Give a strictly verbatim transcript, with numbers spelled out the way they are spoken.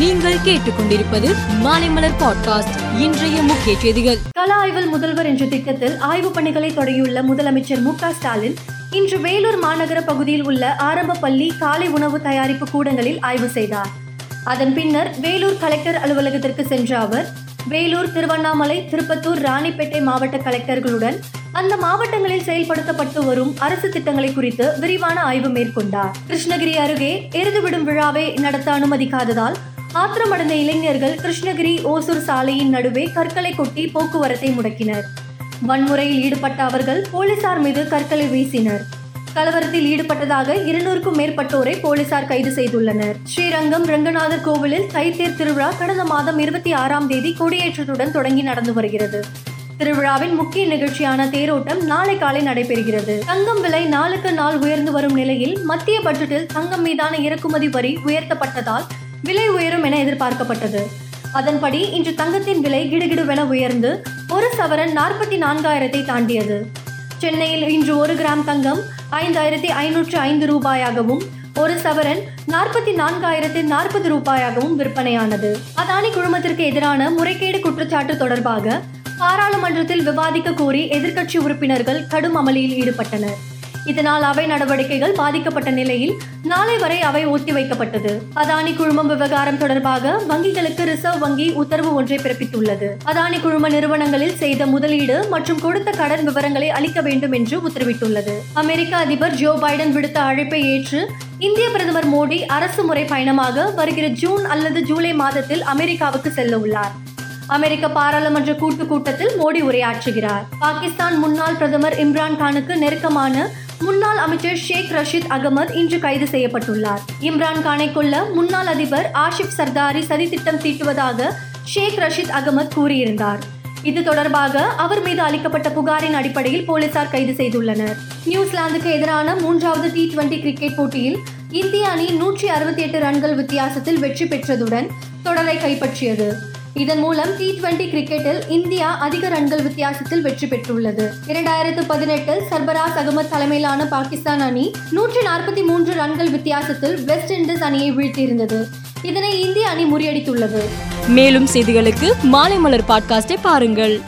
நீங்கள் கேட்டுக்கொண்டிருப்பது மாலைமலர் பாட்காஸ்ட். இன்றைய முக்கிய செய்திகள். கல ஆய்வல் முதல்வர் என்ற திட்டத்தில் ஆய்வு பணிகளை தொடங்கியுள்ள முதலமைச்சர் மு க ஸ்டாலின் இன்று வேலூர் மாநகர பகுதியில் உள்ள ஆரம்ப பள்ளி காலை உணவு தயாரிப்பு கூடங்களில் ஆய்வு செய்தார். அதன் பின்னர் வேலூர் கலெக்டர் அலுவலகத்திற்கு சென்ற அவர் வேலூர், திருவண்ணாமலை, திருப்பத்தூர், ராணிப்பேட்டை மாவட்ட கலெக்டர்களுடன் அந்த மாவட்டங்களில் செயல்படுத்தப்பட்டு வரும் அரசு திட்டங்களை குறித்து விரிவான ஆய்வு மேற்கொண்டார். கிருஷ்ணகிரி அருகே எருதுவிடும் விழாவை நடத்த அனுமதிக்காததால் ஆத்திரமடைந்த இளைஞர்கள் கிருஷ்ணகிரி ஓசூர் சாலையின் நடுவே கற்களை கொட்டி போக்குவரத்தை முடக்கினர். வன்முறையில் ஈடுபட்ட அவர்கள் போலீசார் மீது கற்களை வீசினர். கலவரத்தில் ஈடுபட்டதாக இருநூறுக்கும் மேற்பட்டோரை போலீசார் கைது செய்துள்ளனர். ஸ்ரீரங்கம் ரங்கநாதர் கோவிலில் தைத்தேர் திருவிழா கடந்த மாதம் இருபத்தி ஆறாம் தேதி கொடியேற்றத்துடன் தொடங்கி நடந்து வருகிறது. திருவிழாவின் முக்கிய நிகழ்ச்சியான தேரோட்டம் நாளை காலை நடைபெறுகிறது. தங்கம் விலை நாளுக்கு நாள் உயர்ந்து வரும் நிலையில் மத்திய பட்ஜெட்டில் தங்கம் மீதான இறக்குமதி வரி உயர்த்தப்பட்டதால் விலை உயரும் என எதிர்பார்க்கப்பட்டது. அதன்படி இன்று தங்கத்தின் விலை கிடுகிடுவென உயர்ந்து ஒரு சவரன் நாற்பத்தி நான்காயிரத்தை தாண்டியது. சென்னையில் இன்று ஒரு கிராம் தங்கம் ஐந்தாயிரத்தி ஐநூற்று ஐந்து ரூபாயாகவும் ஒரு சவரன் நாற்பத்தி நான்காயிரத்தி நாற்பது ரூபாயாகவும் விற்பனையானது. அதானி குழுமத்திற்கு எதிரான முறைகேடு குற்றச்சாட்டு தொடர்பாக பாராளுமன்றத்தில் விவாதிக்க கோரி எதிர்க்கட்சி உறுப்பினர்கள் கடும் அமளியில் ஈடுபட்டனர். இதனால் அவை நடவடிக்கைகள் பாதிக்கப்பட்ட நிலையில் நாளை வரை அவை ஒத்திவைக்கப்பட்டது. அதானி குழுமம் விவகாரம் தொடர்பாக வங்கிகளுக்கு ரிசர்வ் வங்கி உத்தரவு ஒன்றை பிறப்பித்துள்ளது. அதானி குழும நிறுவனங்களில் செய்த முதலீடு மற்றும் கொடுத்த கடன் விவரங்களை அளிக்க வேண்டும் என்று உத்தரவிட்டுள்ளது. அமெரிக்க அதிபர் ஜோ பைடன் விடுத்த அழைப்பை ஏற்று இந்திய பிரதமர் மோடி அரசு முறை பயணமாக வருகிற ஜூன் அல்லது ஜூலை மாதத்தில் அமெரிக்காவுக்கு செல்ல உள்ளார். அமெரிக்க பாராளுமன்ற கூட்டு கூட்டத்தில் மோடி உரையாற்றுகிறார். பாகிஸ்தான் முன்னாள் பிரதமர் இம்ரான் கானுக்கு நெருக்கமான முன்னாள் அமைச்சர் ஷேக் ராஷித் அகமது இன்று கைது செய்யப்பட்டுள்ளார். இம்ரான் கானை கொல்ல முன்னாள் அதிபர் ஆஷிப் சர்தாரி சதி திட்டம் தீட்டுவதாக ஷேக் ராஷித் அகமது கூறியிருந்தார். இது தொடர்பாக அவர் மீது அளிக்கப்பட்ட புகாரின் அடிப்படையில் போலீசார் கைது செய்துள்ளனர். நியூசிலாந்துக்கு எதிரான மூன்றாவது டி டுவெண்டி கிரிக்கெட் போட்டியில் இந்திய அணி நூற்றி அறுபத்தி எட்டு ரன்கள் வித்தியாசத்தில் வெற்றி பெற்றதுடன் தொடரை கைப்பற்றியது. இதன் மூலம் டி டுவெண்டி கிரிக்கெட்டில் இந்தியா அதிக ரன்கள் வித்தியாசத்தில் வெற்றி பெற்றுள்ளது. இரண்டாயிரத்து பதினெட்டில் சர்ஃபராஜ் அகமது தலைமையிலான பாகிஸ்தான் அணி நூற்றி நாற்பத்தி மூன்று ரன்கள் வித்தியாசத்தில் வெஸ்ட் இண்டீஸ் அணியை வீழ்த்தியிருந்தது. இதனை இந்திய அணி முறியடித்துள்ளது. மேலும் செய்திகளுக்கு மாலை மலர் பாட்காஸ்டை பாருங்கள்.